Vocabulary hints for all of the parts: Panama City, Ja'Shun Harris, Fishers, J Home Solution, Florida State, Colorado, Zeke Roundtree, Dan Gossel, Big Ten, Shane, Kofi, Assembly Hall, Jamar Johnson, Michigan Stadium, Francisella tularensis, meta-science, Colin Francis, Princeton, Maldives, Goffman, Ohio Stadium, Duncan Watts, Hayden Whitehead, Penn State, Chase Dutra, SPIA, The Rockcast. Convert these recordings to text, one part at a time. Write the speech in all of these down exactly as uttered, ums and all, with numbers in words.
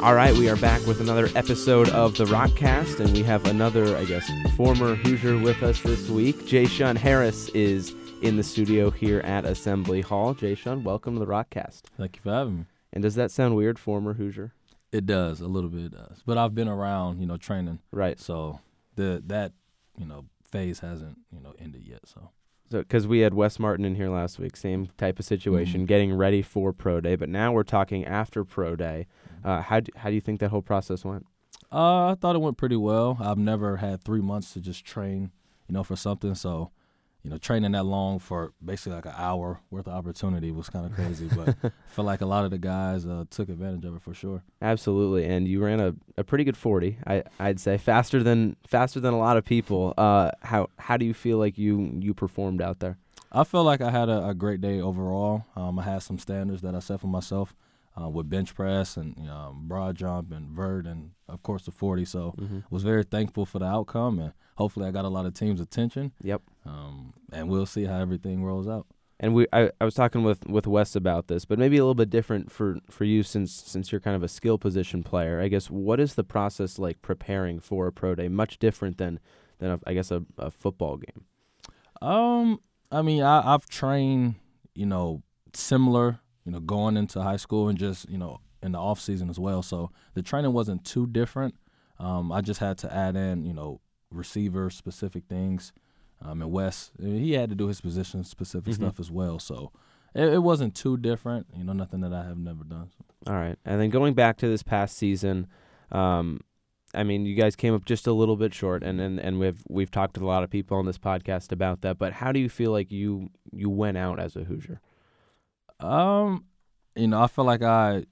All right, we are back with another episode of The Rockcast, and we have another, I guess, former Hoosier with us this week. Ja'Shun Harris is in the studio here at Assembly Hall. Ja'Shun, welcome to The Rockcast. Thank you for having me. And does that sound weird, former Hoosier? It does, a little bit it does. But I've been around, you know, training. Right. So the that, you know, phase hasn't, you know, ended yet, so. So, because we had Wes Martin in here last week, same type of situation, mm-hmm. getting ready for Pro Day. But now we're talking after Pro Day. Mm-hmm. Uh, how do, how do you think that whole process went? Uh, I thought it went pretty well. I've never had three months to just train, you know, for something. So, you know, training that long for basically like an hour worth of opportunity was kind of crazy. But I feel like a lot of the guys uh, took advantage of it for sure. Absolutely, and you ran a, a pretty good forty. I I'd say faster than faster than a lot of people. Uh, how how do you feel like you you performed out there? I feel like I had a, a great day overall. Um, I had some standards that I set for myself uh, with bench press and you know, broad jump and vert and of course the forty. So mm-hmm. was very thankful for the outcome and hopefully I got a lot of teams' attention. Yep. Um, and we'll see how everything rolls out. And we, I, I was talking with, with Wes about this, but maybe a little bit different for, for you since since you're kind of a skill position player. I guess what is the process like preparing for a pro day? Much different than than a, I guess a, a football game. Um, I mean, I, I've trained, you know, similar, you know, going into high school and just you know in the off season as well. So the training wasn't too different. Um, I just had to add in, you know, receiver specific things. Um, and Wes, I mean, he had to do his position-specific mm-hmm. stuff as well. So it, it wasn't too different, you know, nothing that I have never done. So. All right. And then going back to this past season, um, I mean, you guys came up just a little bit short, and, and, and we've we've talked to a lot of people on this podcast about that. But how do you feel like you, you went out as a Hoosier? Um, you know, I feel like I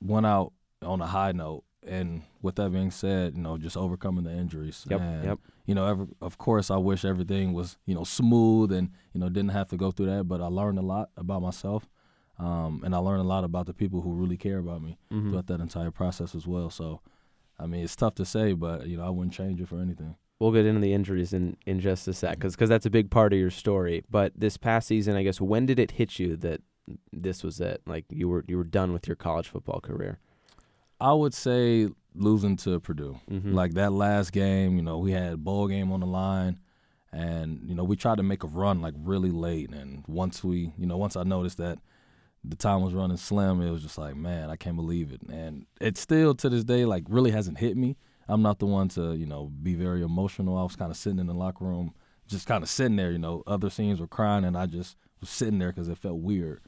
went out on a high note. And with that being said, you know, just overcoming the injuries. Yep, and, yep. You know, every, of course, I wish everything was, you know, smooth and, you know, didn't have to go through that. But I learned a lot about myself, um, and I learned a lot about the people who really care about me mm-hmm. throughout that entire process as well. So, I mean, it's tough to say, but, you know, I wouldn't change it for anything. We'll get into the injuries in, in just a sec because that's a big part of your story. But this past season, I guess, when did it hit you that this was it? Like you were you were done with your college football career? I would say losing to Purdue. Mm-hmm. Like that last game, you know, we had bowl game on the line and, you know, we tried to make a run like really late. And once we, you know, once I noticed that the time was running slim, it was just like, man, I can't believe it. And it still to this day, like really hasn't hit me. I'm not the one to, you know, be very emotional. I was kind of sitting in the locker room, just kind of sitting there, you know, other scenes were crying and I just was sitting there because it felt weird.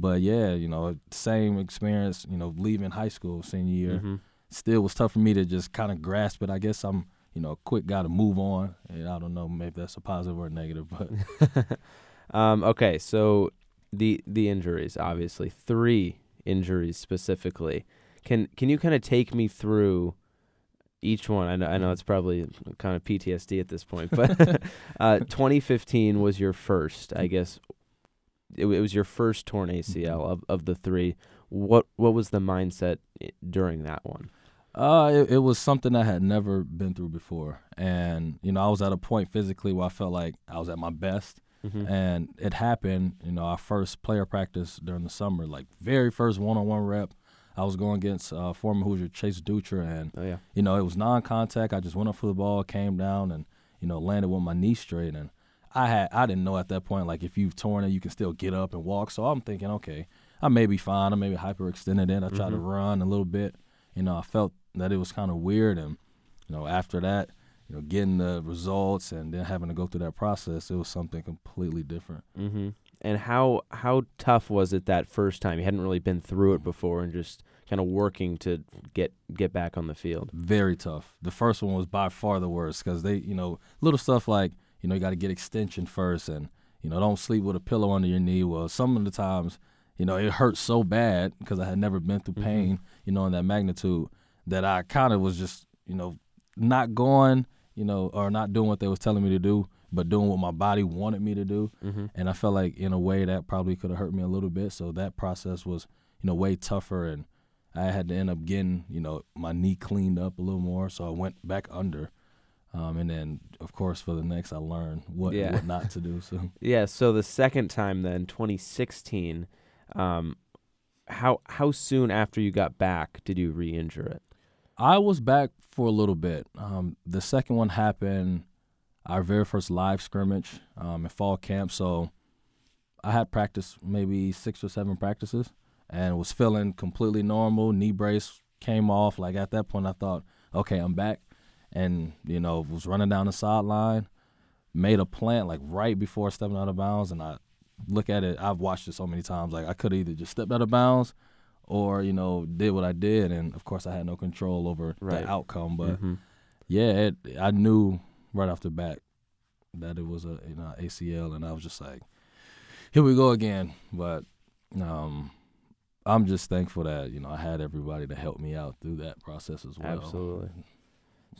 But, yeah, you know, same experience, you know, leaving high school senior year. Mm-hmm. Still was tough for me to just kind of grasp it. I guess I'm, you know, a quick guy to move on. And I don't know, maybe that's a positive or a negative. But um, okay, so the the injuries, obviously, three injuries specifically. Can can you kind of take me through each one? I know, I know it's probably kind of P T S D at this point. But uh, twenty fifteen was your first, I guess, It, it was your first torn A C L of, of the three. What what was the mindset during that one? Uh, it, it was something I had never been through before. And, you know, I was at a point physically where I felt like I was at my best. Mm-hmm. And it happened, you know, our first player practice during the summer, like very first one-on-one rep. I was going against uh, former Hoosier Chase Dutra. And, oh, yeah. you know, it was non-contact. I just went up for the ball, came down, and, you know, landed with my knee straight. And I had I didn't know at that point, like, if you've torn it, you can still get up and walk. So I'm thinking, okay, I may be fine. I may be hyperextended in. I tried mm-hmm. to run a little bit. You know, I felt that it was kind of weird. And, you know, after that, you know, getting the results and then having to go through that process, it was something completely different. Mm-hmm. And how how tough was it that first time? You hadn't really been through it before and just kind of working to get get back on the field. Very tough. The first one was by far the worst because they, you know, little stuff like, you know, you got to get extension first and, you know, don't sleep with a pillow under your knee. Well, some of the times, you know, it hurt so bad because I had never been through pain, mm-hmm. you know, in that magnitude that I kind of was just, you know, not going, you know, or not doing what they was telling me to do, but doing what my body wanted me to do. Mm-hmm. And I felt like in a way that probably could have hurt me a little bit. So that process was, you know, way tougher. And I had to end up getting, you know, my knee cleaned up a little more. So I went back under. Um, and then, of course, for the next, I learned what, yeah. what not to do. So yeah, so the second time then, twenty sixteen, um, how how soon after you got back did you re-injure it? I was back for a little bit. Um, the second one happened our very first live scrimmage um, in fall camp. So I had practiced maybe six or seven practices and was feeling completely normal. Knee brace came off. Like at that point, I thought, okay, I'm back. And, you know, was running down the sideline, made a plant like right before stepping out of bounds. And I look at it, I've watched it so many times. Like I could either just stepped out of bounds or, you know, did what I did. And, of course, I had no control over right. the outcome. But, mm-hmm. yeah, it, I knew right off the bat that it was a you know, A C L. And I was just like, here we go again. But um, I'm just thankful that, you know, I had everybody to help me out through that process as well. Absolutely.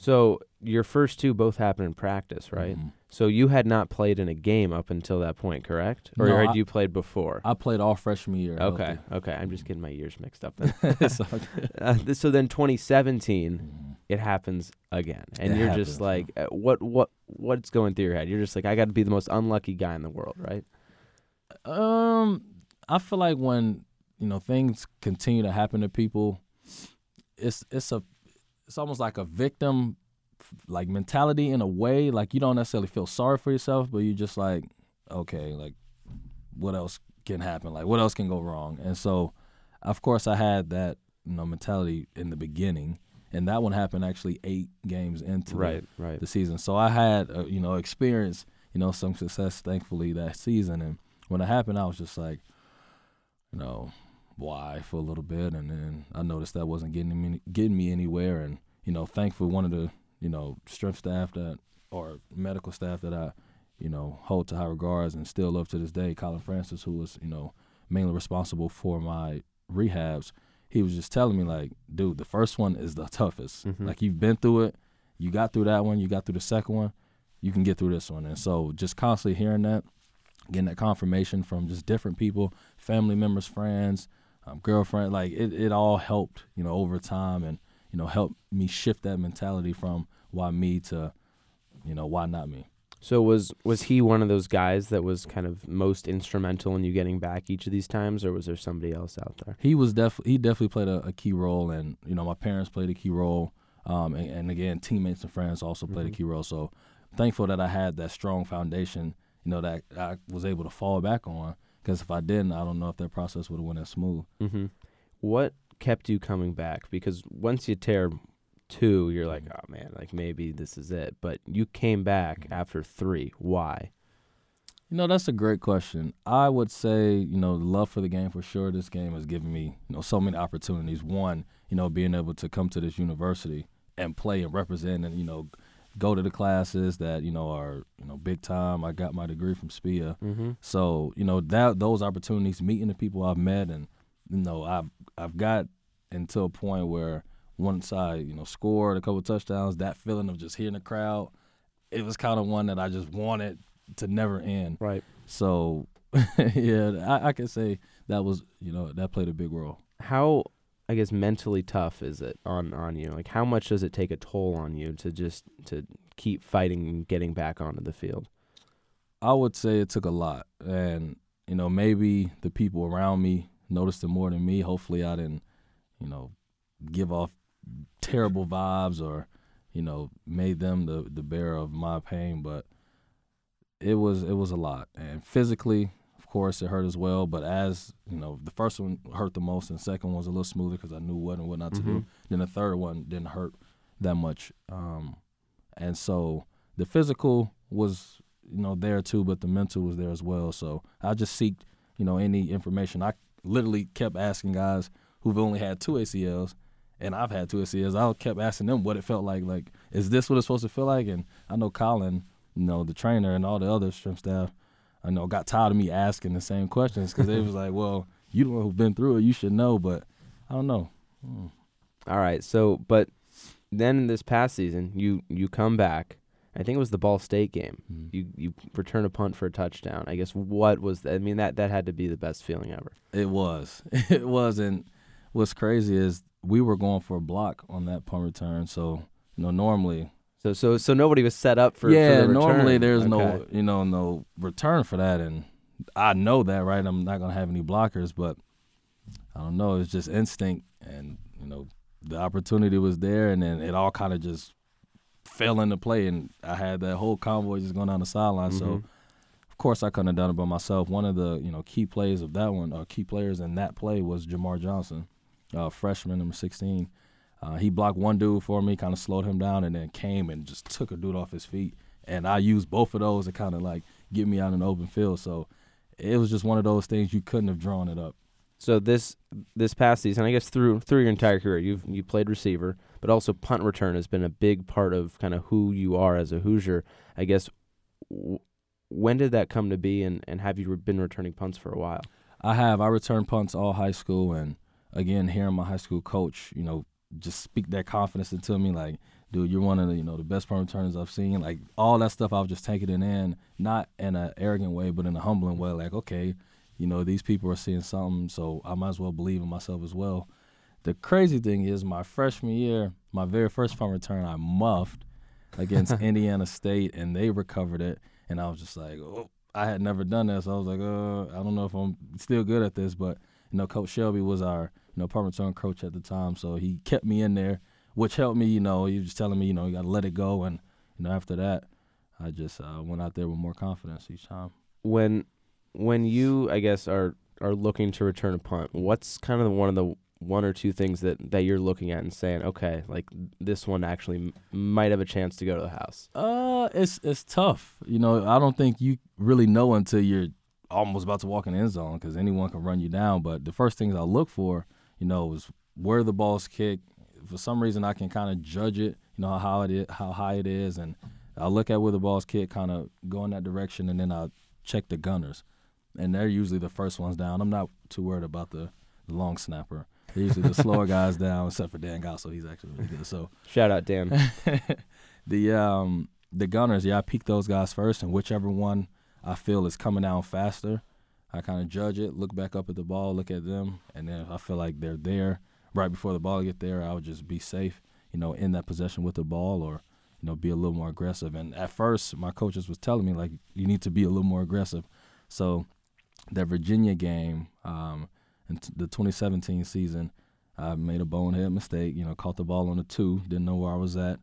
So your first two both happened in practice, right? Mm-hmm. So you had not played in a game up until that point, correct? Or no, had I, you played before? I played all freshman year. Okay, healthy. okay. I'm just getting my years mixed up then. It's okay. uh, so then twenty seventeen, mm-hmm. it happens again. And it you're happens, just like, yeah. what, what, what's going through your head? You're just like, I got to be the most unlucky guy in the world, right? Um, I feel like when, you know, things continue to happen to people, it's it's a... it's almost like a victim, like, mentality in a way. Like, you don't necessarily feel sorry for yourself, but you're just like, okay, like, what else can happen? Like, what else can go wrong? And so, of course, I had that, you know, mentality in the beginning, and that one happened actually eight games into right, the, right. the season. So I had, uh, you know, experienced, you know, some success, thankfully, that season. And when it happened, I was just like, you know, why for a little bit, and then I noticed that wasn't getting me getting me anywhere. And you know, thankfully, one of the you know strength staff that or medical staff that I you know hold to high regards and still love to this day, Colin Francis, who was you know mainly responsible for my rehabs, he was just telling me like, dude, the first one is the toughest. Mm-hmm. Like you've been through it, you got through that one, you got through the second one, you can get through this one. And so just constantly hearing that, getting that confirmation from just different people, family members, friends. Girlfriend, like it, it all helped, you know, over time, and you know, helped me shift that mentality from why me to, you know, why not me. So was was he one of those guys that was kind of most instrumental in you getting back each of these times, or was there somebody else out there? He was definitely he definitely played a, a key role, and you know, my parents played a key role, um, and, and again, teammates and friends also played mm-hmm. a key role. So thankful that I had that strong foundation, you know, that I was able to fall back on. Because if I didn't, I don't know if that process would have went as smooth. Mm-hmm. What kept you coming back? Because once you tear two, you're like, oh, man, like maybe this is it. But you came back mm-hmm. after three. Why? You know, that's a great question. I would say, you know, love for the game for sure. This game has given me, you know, so many opportunities. One, you know, being able to come to this university and play and represent and, you know, go to the classes that, you know, are, you know, big time. I got my degree from S P I A. Mm-hmm. So, you know, that those opportunities, meeting the people I've met, and, you know, I've, I've got until a point where once I, you know, scored a couple touchdowns, that feeling of just hearing the crowd, it was kind of one that I just wanted to never end. Right. So, yeah, I, I can say that was, you know, that played a big role. How – I guess mentally tough is it on, on you? Like how much does it take a toll on you to just to keep fighting and getting back onto the field? I would say it took a lot. And, you know, maybe the people around me noticed it more than me. Hopefully I didn't, you know, give off terrible vibes or, you know, made them the, the bearer of my pain. But it was it was a lot. And physically, course, it hurt as well, but as you know, the first one hurt the most, and the second one was a little smoother because I knew what and what not to mm-hmm. do. Then the third one didn't hurt that much, um, and so the physical was you know there too, but the mental was there as well. So I just seeked you know any information. I literally kept asking guys who've only had two A C Ls, and I've had two A C Ls. I kept asking them what it felt like. Like, is this what it's supposed to feel like? And I know Colin, you know, the trainer, and all the other strength staff, I know, got tired of me asking the same questions because they was like, well, you the one who's been through it. You should know, but I don't know. Mm. All right. So, but then this past season, you, you come back. I think it was the Ball State game. Mm. You you return a punt for a touchdown. I guess what was that? I mean, that, that had to be the best feeling ever. It was. It was. And what's crazy is we were going for a block on that punt return. So, you know, normally – So so so nobody was set up for yeah. For the return. Normally there's okay. no you know no return for that, and I know that right. I'm not gonna have any blockers, but I don't know, it's just instinct, and you know the opportunity was there, and then it all kind of just fell into play, and I had that whole convoy just going down the sideline. Mm-hmm. So of course I couldn't have done it by myself. One of the you know key plays of that one, or key players in that play, was Jamar Johnson, uh, freshman number sixteen. Uh, he blocked one dude for me, kind of slowed him down, and then came and just took a dude off his feet. And I used both of those to kind of like get me out in the open field. So it was just one of those things you couldn't have drawn it up. So this this past season, I guess through through your entire career, you've you played receiver, but also punt return has been a big part of kind of who you are as a Hoosier. I guess w- when did that come to be, and, and have you been returning punts for a while? I have. I returned punts all high school, and again, hearing my high school coach, you know, just speak that confidence into me, like, dude, you're one of the, you know, the best punt returners I've seen. Like, all that stuff, I was just taking it in, not in an arrogant way, but in a humbling way. Like, okay, you know, these people are seeing something, so I might as well believe in myself as well. The crazy thing is my freshman year, my very first punt return, I muffed against Indiana State, and they recovered it. And I was just like, oh, I had never done that. So I was like, uh, I don't know if I'm still good at this. But, you know, Coach Shelby was our, you know, punt return coach at the time, so he kept me in there, which helped me, you know. He was just telling me, you know, you got to let it go. And, you know, after that, I just uh, went out there with more confidence each time. When – When you, I guess, are are looking to return a punt, what's kind of the, one of the one or two things that, that you're looking at and saying, okay, like this one actually m- might have a chance to go to the house? Uh, it's it's tough. You know, I don't think you really know until you're almost about to walk in the end zone, because anyone can run you down. But the first things I look for, you know, is where the ball's kicked. For some reason, I can kind of judge it, you know, how it is, how high it is, and I look at where the ball's kicked, kind of go in that direction, and then I check the gunners. And they're usually the first ones down. I'm not too worried about the, the long snapper. They're usually the slower guys down, except for Dan Gossel. He's actually really good. So shout out Dan. the um the gunners, yeah, I peek those guys first, and whichever one I feel is coming down faster, I kind of judge it, look back up at the ball, look at them, and then if I feel like they're there right before the ball get there, I would just be safe, you know, in that possession with the ball, or you know, be a little more aggressive. And at first, my coaches was telling me like, you need to be a little more aggressive. So that Virginia game, um, in t- the twenty seventeen season, I made a bonehead mistake, you know, caught the ball on the two, didn't know where I was at,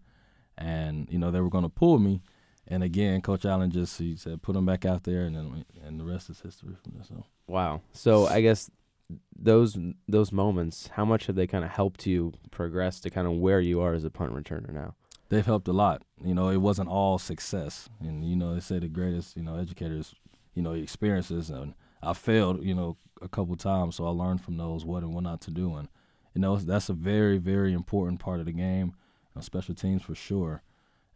and, you know, they were going to pull me. And, again, Coach Allen just he said put him back out there, and then and the rest is history from there. So. Wow. So I guess those those moments, how much have they kind of helped you progress to kind of where you are as a punt returner now? They've helped a lot. You know, it wasn't all success. And, you know, they say the greatest, you know, educators, you know, experiences, and I failed, you know, a couple times, so I learned from those what and what not to do. And, you know, that's a very, very important part of the game, you know, special teams for sure.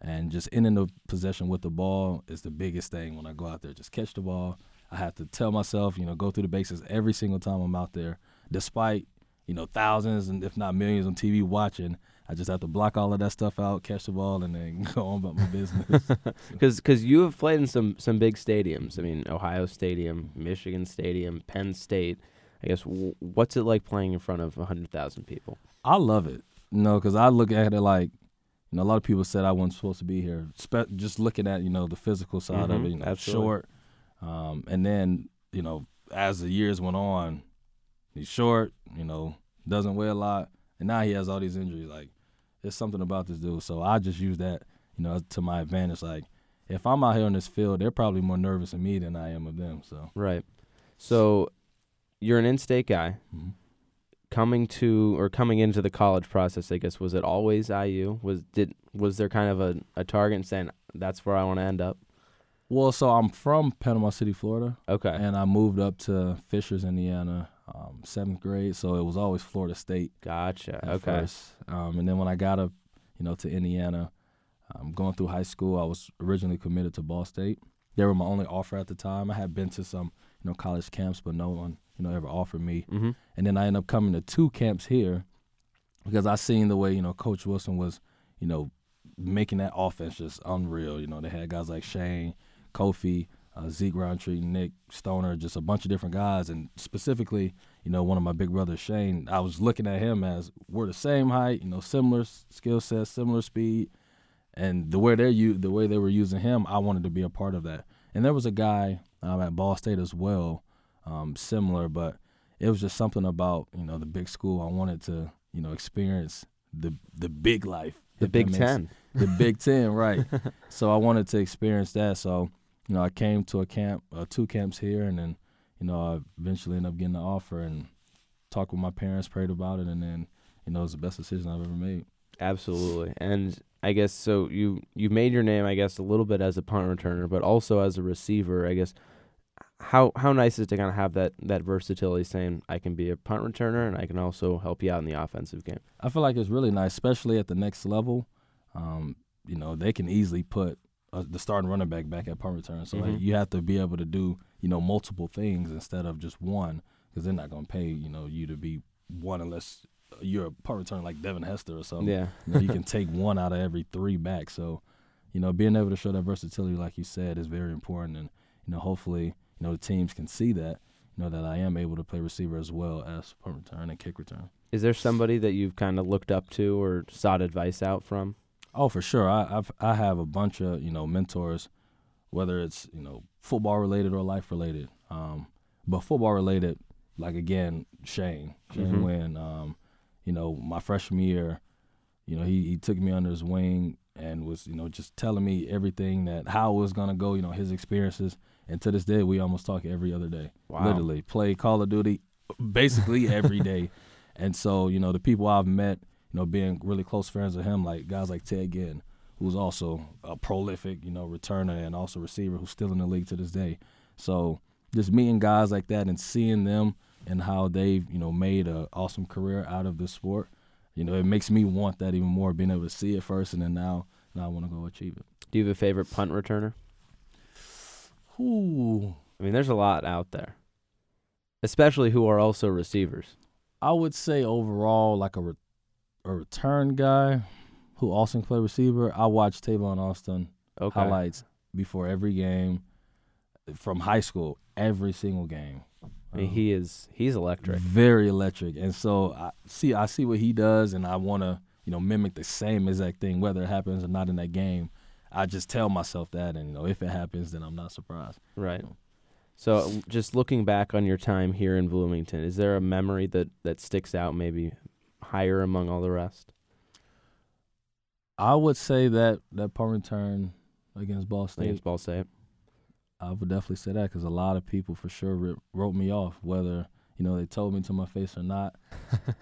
And just ending the possession with the ball is the biggest thing when I go out there. Just catch the ball. I have to tell myself, you know, go through the basics every single time I'm out there. Despite, you know, thousands and if not millions on T V watching, I just have to block all of that stuff out, catch the ball, and then go on about my business. Because you have played in some, some big stadiums. I mean, Ohio Stadium, Michigan Stadium, Penn State. I guess, w- what's it like playing in front of one hundred thousand people? I love it. You know, because I look at it like, you know, a lot of people said I wasn't supposed to be here. Spe- just looking at, you know, the physical side mm-hmm, of it, you know, absolutely. Short. Um, and then, you know, as the years went on, he's short, you know, doesn't weigh a lot. And now he has all these injuries, like, there's something about this dude. So I just use that, you know, to my advantage. Like, if I'm out here on this field, they're probably more nervous of me than I am of them. So right. So you're an in-state guy. Mm-hmm. Coming to or coming into the college process, I guess, was it always I U? Was did was there kind of a, a target and saying, that's where I want to end up? Well, so I'm from Panama City, Florida. Okay. And I moved up to Fishers, Indiana. Um, seventh grade, so it was always Florida State. Gotcha. At okay. First. Um, and then when I got up, you know, to Indiana, um, going through high school, I was originally committed to Ball State. They were my only offer at the time. I had been to some, you know, college camps, but no one, you know, ever offered me. Mm-hmm. And then I ended up coming to two camps here because I seen the way, you know, Coach Wilson was, you know, making that offense just unreal. You know, they had guys like Shane, Kofi, Uh, Zeke Roundtree, Nick Stoner, just a bunch of different guys, and specifically, you know, one of my big brothers, Shane. I was looking at him as we're the same height, you know, similar skill set, similar speed, and the way they're u- the way they were using him, I wanted to be a part of that. And there was a guy um, at Ball State as well, um, similar, but it was just something about, you know, the big school. I wanted to, you know, experience the the big life. The Big Ten. The Big Ten, right. So I wanted to experience that. So, you know, I came to a camp, uh, two camps here, and then, you know, I eventually ended up getting the offer and talked with my parents, prayed about it, and then, you know, it was the best decision I've ever made. Absolutely. And I guess so you, you made your name, I guess, a little bit as a punt returner, but also as a receiver, I guess. How how nice is it to kind of have that, that versatility saying I can be a punt returner and I can also help you out in the offensive game? I feel like it's really nice, especially at the next level. Um, you know, they can easily put uh, the starting running back back at punt return. So mm-hmm. like, you have to be able to do, you know, multiple things instead of just one, because they're not going to pay, you know, you to be one unless you're a punt returner like Devin Hester or something. Yeah. You know, you can take one out of every three back. So, you know, being able to show that versatility, like you said, is very important. And, you know, hopefully – you know, the teams can see that, you know, that I am able to play receiver as well as punt return and kick return. Is there somebody that you've kind of looked up to or sought advice out from? Oh, for sure. I I've, I have a bunch of, you know, mentors, whether it's, you know, football-related or life-related. Um, but football-related, like, again, Shane. Shane mm-hmm. Wynn, um, you know, my freshman year, you know, he, he took me under his wing and was, you know, just telling me everything that how it was going to go, you know, his experiences. And to this day, we almost talk every other day. Wow. Literally. Play Call of Duty basically every day. And so, you know, the people I've met, you know, being really close friends with him, like guys like Ted Ginn, who's also a prolific, you know, returner and also receiver who's still in the league to this day. So just meeting guys like that and seeing them and how they've, you know, made an awesome career out of this sport, you know, it makes me want that even more, being able to see it first and then now, now I want to go achieve it. Do you have a favorite punt returner? Ooh. I mean, there's a lot out there, especially who are also receivers. I would say overall, like a, re- a return guy who also can play receiver, I watch Tavon Austin okay. highlights before every game from high school, every single game. I mean, um, he is he's electric. Very electric. And so I see I see what he does, and I want to, you know, mimic the same exact thing, whether it happens or not in that game. I just tell myself that, and, you know, if it happens, then I'm not surprised. Right. You know. So just looking back on your time here in Bloomington, is there a memory that, that sticks out maybe higher among all the rest? I would say that that punt return against Ball State. Against Ball State. I would definitely say that, because a lot of people for sure wrote me off, whether, you know, they told me to my face or not,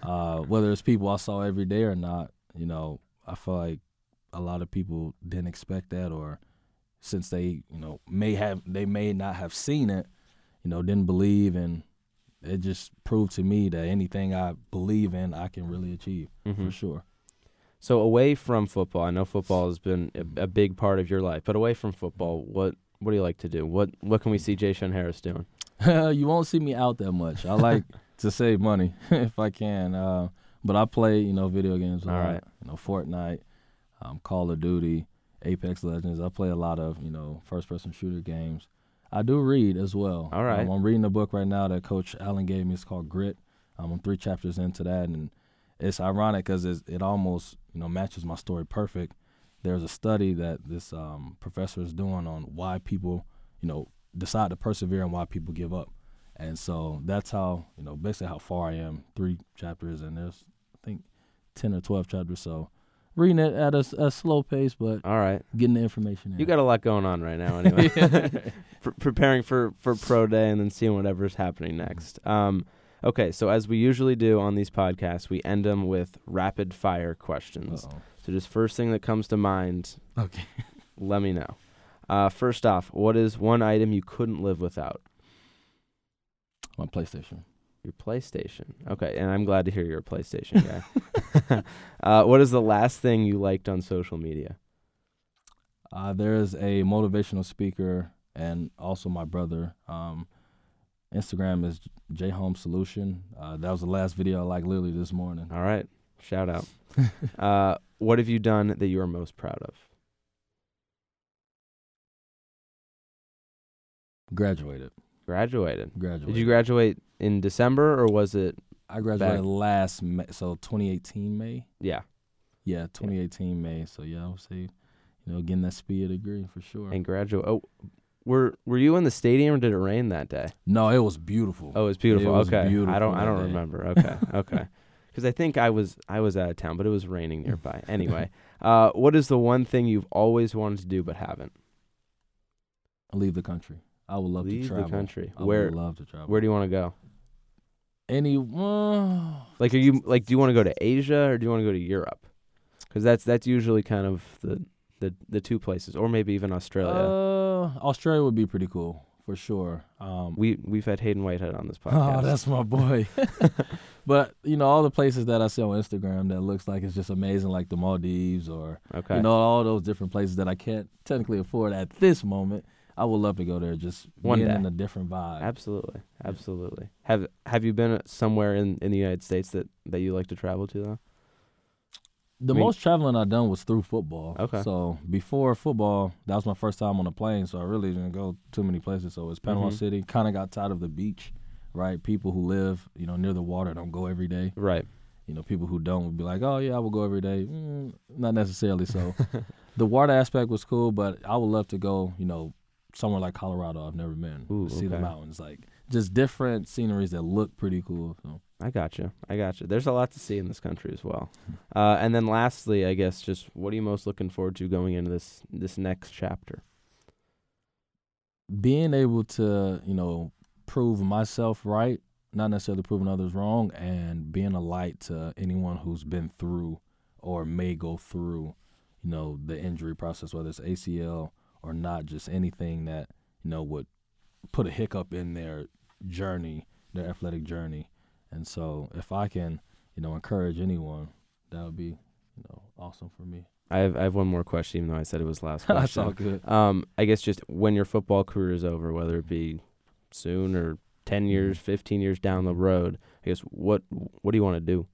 uh, whether it's people I saw every day or not. You know, I feel like a lot of people didn't expect that, or since they, you know, may have, they may not have seen it, you know, didn't believe, and it just proved to me that anything I believe in, I can really achieve mm-hmm. for sure. So away from football, I know football has been a, a big part of your life, but away from football, what, what do you like to do? What, what can we see Ja'Shun Harris doing? You won't see me out that much. I like to save money if I can, uh, but I play, you know, video games a lot. All right. You know, Fortnite. Um, Call of Duty, Apex Legends. I play a lot of, you know, first-person shooter games. I do read as well. All right. Um, I'm reading a book right now that Coach Allen gave me. It's called Grit. Um, I'm three chapters into that, and it's ironic because it almost, you know, matches my story perfect. There's a study that this um, professor is doing on why people, you know, decide to persevere and why people give up. And so that's how, you know, basically how far I am, three chapters, and there's, I think, ten or twelve chapters, so reading it at a, a slow pace, but all right, getting the information in. You got a lot going on right now anyway. Pre- preparing for, for Pro Day and then seeing whatever's happening next. Um, okay, so as we usually do on these podcasts, we end them with rapid-fire questions. Uh-oh. So just first thing that comes to mind, okay. Let me know. Uh, first off, what is one item you couldn't live without? My PlayStation. Your PlayStation. Okay, and I'm glad to hear you're a PlayStation guy. uh, what is the last thing you liked on social media? Uh, there is a motivational speaker and also my brother. Um, Instagram is J Home Solution. Uh, that was the last video I liked literally this morning. All right, shout out. uh, what have you done that you are most proud of? Graduated. Graduated. Graduated. Did you graduate in December, or was it? I graduated back? last May, so twenty eighteen May. Yeah, yeah, twenty eighteen yeah. May. So yeah, I would say, you know, getting that S P I A degree for sure. And graduate. Oh, Were Were you in the stadium or did it rain that day? No, it was beautiful. Oh, it was beautiful. It okay, was beautiful I don't I don't day. remember. Okay, okay, because I think I was I was out of town, but it was raining nearby. Anyway, uh, what is the one thing you've always wanted to do but haven't? Leave the country. I would love leave to travel. Leave the country. I where, would love to travel. Where do you want to go? Any uh, like are you like do you want to go to Asia or do you want to go to Europe? Because that's that's usually kind of the the the two places, or maybe even Australia. Uh, Australia would be pretty cool for sure. Um, we we've had Hayden Whitehead on this podcast. Oh, that's my boy. But you know, all the places that I see on Instagram that looks like it's just amazing, like the Maldives, or okay. you know, all those different places that I can't technically afford at this moment. I would love to go there, just one being day. in a different vibe. Absolutely, absolutely. Have Have you been somewhere in, in the United States that, that you like to travel to though? The I mean, most traveling I've done was through football. Okay. So before football, that was my first time on a plane, so I really didn't go too many places. So it was Panama mm-hmm. City. Kind of got tired of the beach, right? People who live, you know, near the water don't go every day. Right. You know, people who don't would be like, oh, yeah, I will go every day. Mm, not necessarily so. The water aspect was cool, but I would love to go, you know, somewhere like Colorado I've never been. Ooh, see okay. the mountains, like just different sceneries that look pretty cool. So. I got you. I got you. There's a lot to see in this country as well. Uh, and then lastly, I guess, just what are you most looking forward to going into this this next chapter? Being able to, you know, prove myself right, not necessarily proving others wrong, and being a light to anyone who's been through or may go through, you know, the injury process, whether it's A C L or not, just anything that, you know, would put a hiccup in their journey, their athletic journey. And so if I can, you know, encourage anyone, that would be, you know, awesome for me. I have I have one more question, even though I said it was last question. That's all good. Um, I guess just when your football career is over, whether it be soon or ten years, fifteen years down the road, I guess what what do you want to do?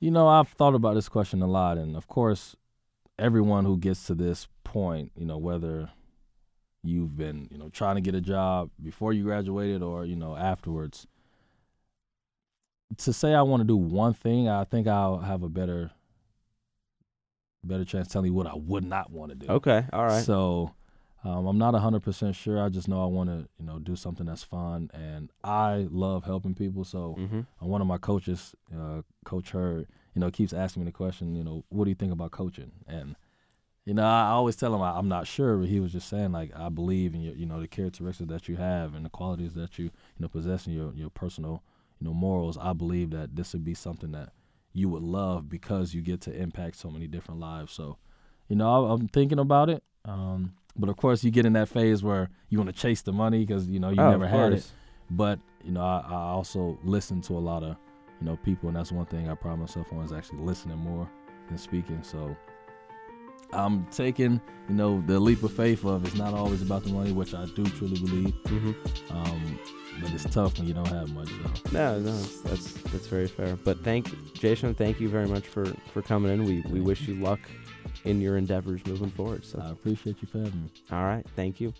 You know, I've thought about this question a lot. And, of course, everyone who gets to this point, you know, whether you've been, you know, trying to get a job before you graduated or, you know, afterwards, to say I want to do one thing, I think I'll have a better better chance telling you what I would not want to do. Okay, all right. So um, I'm not one hundred percent sure. I just know I want to, you know, do something that's fun, and I love helping people. So mm-hmm. one of my coaches, uh, Coach Hurd, you know, keeps asking me the question, you know, what do you think about coaching? And, you know, I always tell him I, I'm not sure, but he was just saying, like, I believe in, your, you know, the characteristics that you have and the qualities that you, you know, possess in your, your personal you know, morals, I believe that this would be something that you would love because you get to impact so many different lives. So, you know, I, I'm thinking about it. Um, but, of course, you get in that phase where you want to chase the money because, you know, you oh, never had it. But, you know, I, I also listen to a lot of, you know, people, and that's one thing I pride myself on is actually listening more than speaking. So I'm taking, you know, the leap of faith of it's not always about the money, which I do truly believe. Mm-hmm. Um But it's tough when you don't have much, though. No, no, that's that's very fair. But thank Ja'Shun, thank you very much for, for coming in. We we wish you luck in your endeavors moving forward. So I appreciate you for having me. All right, thank you.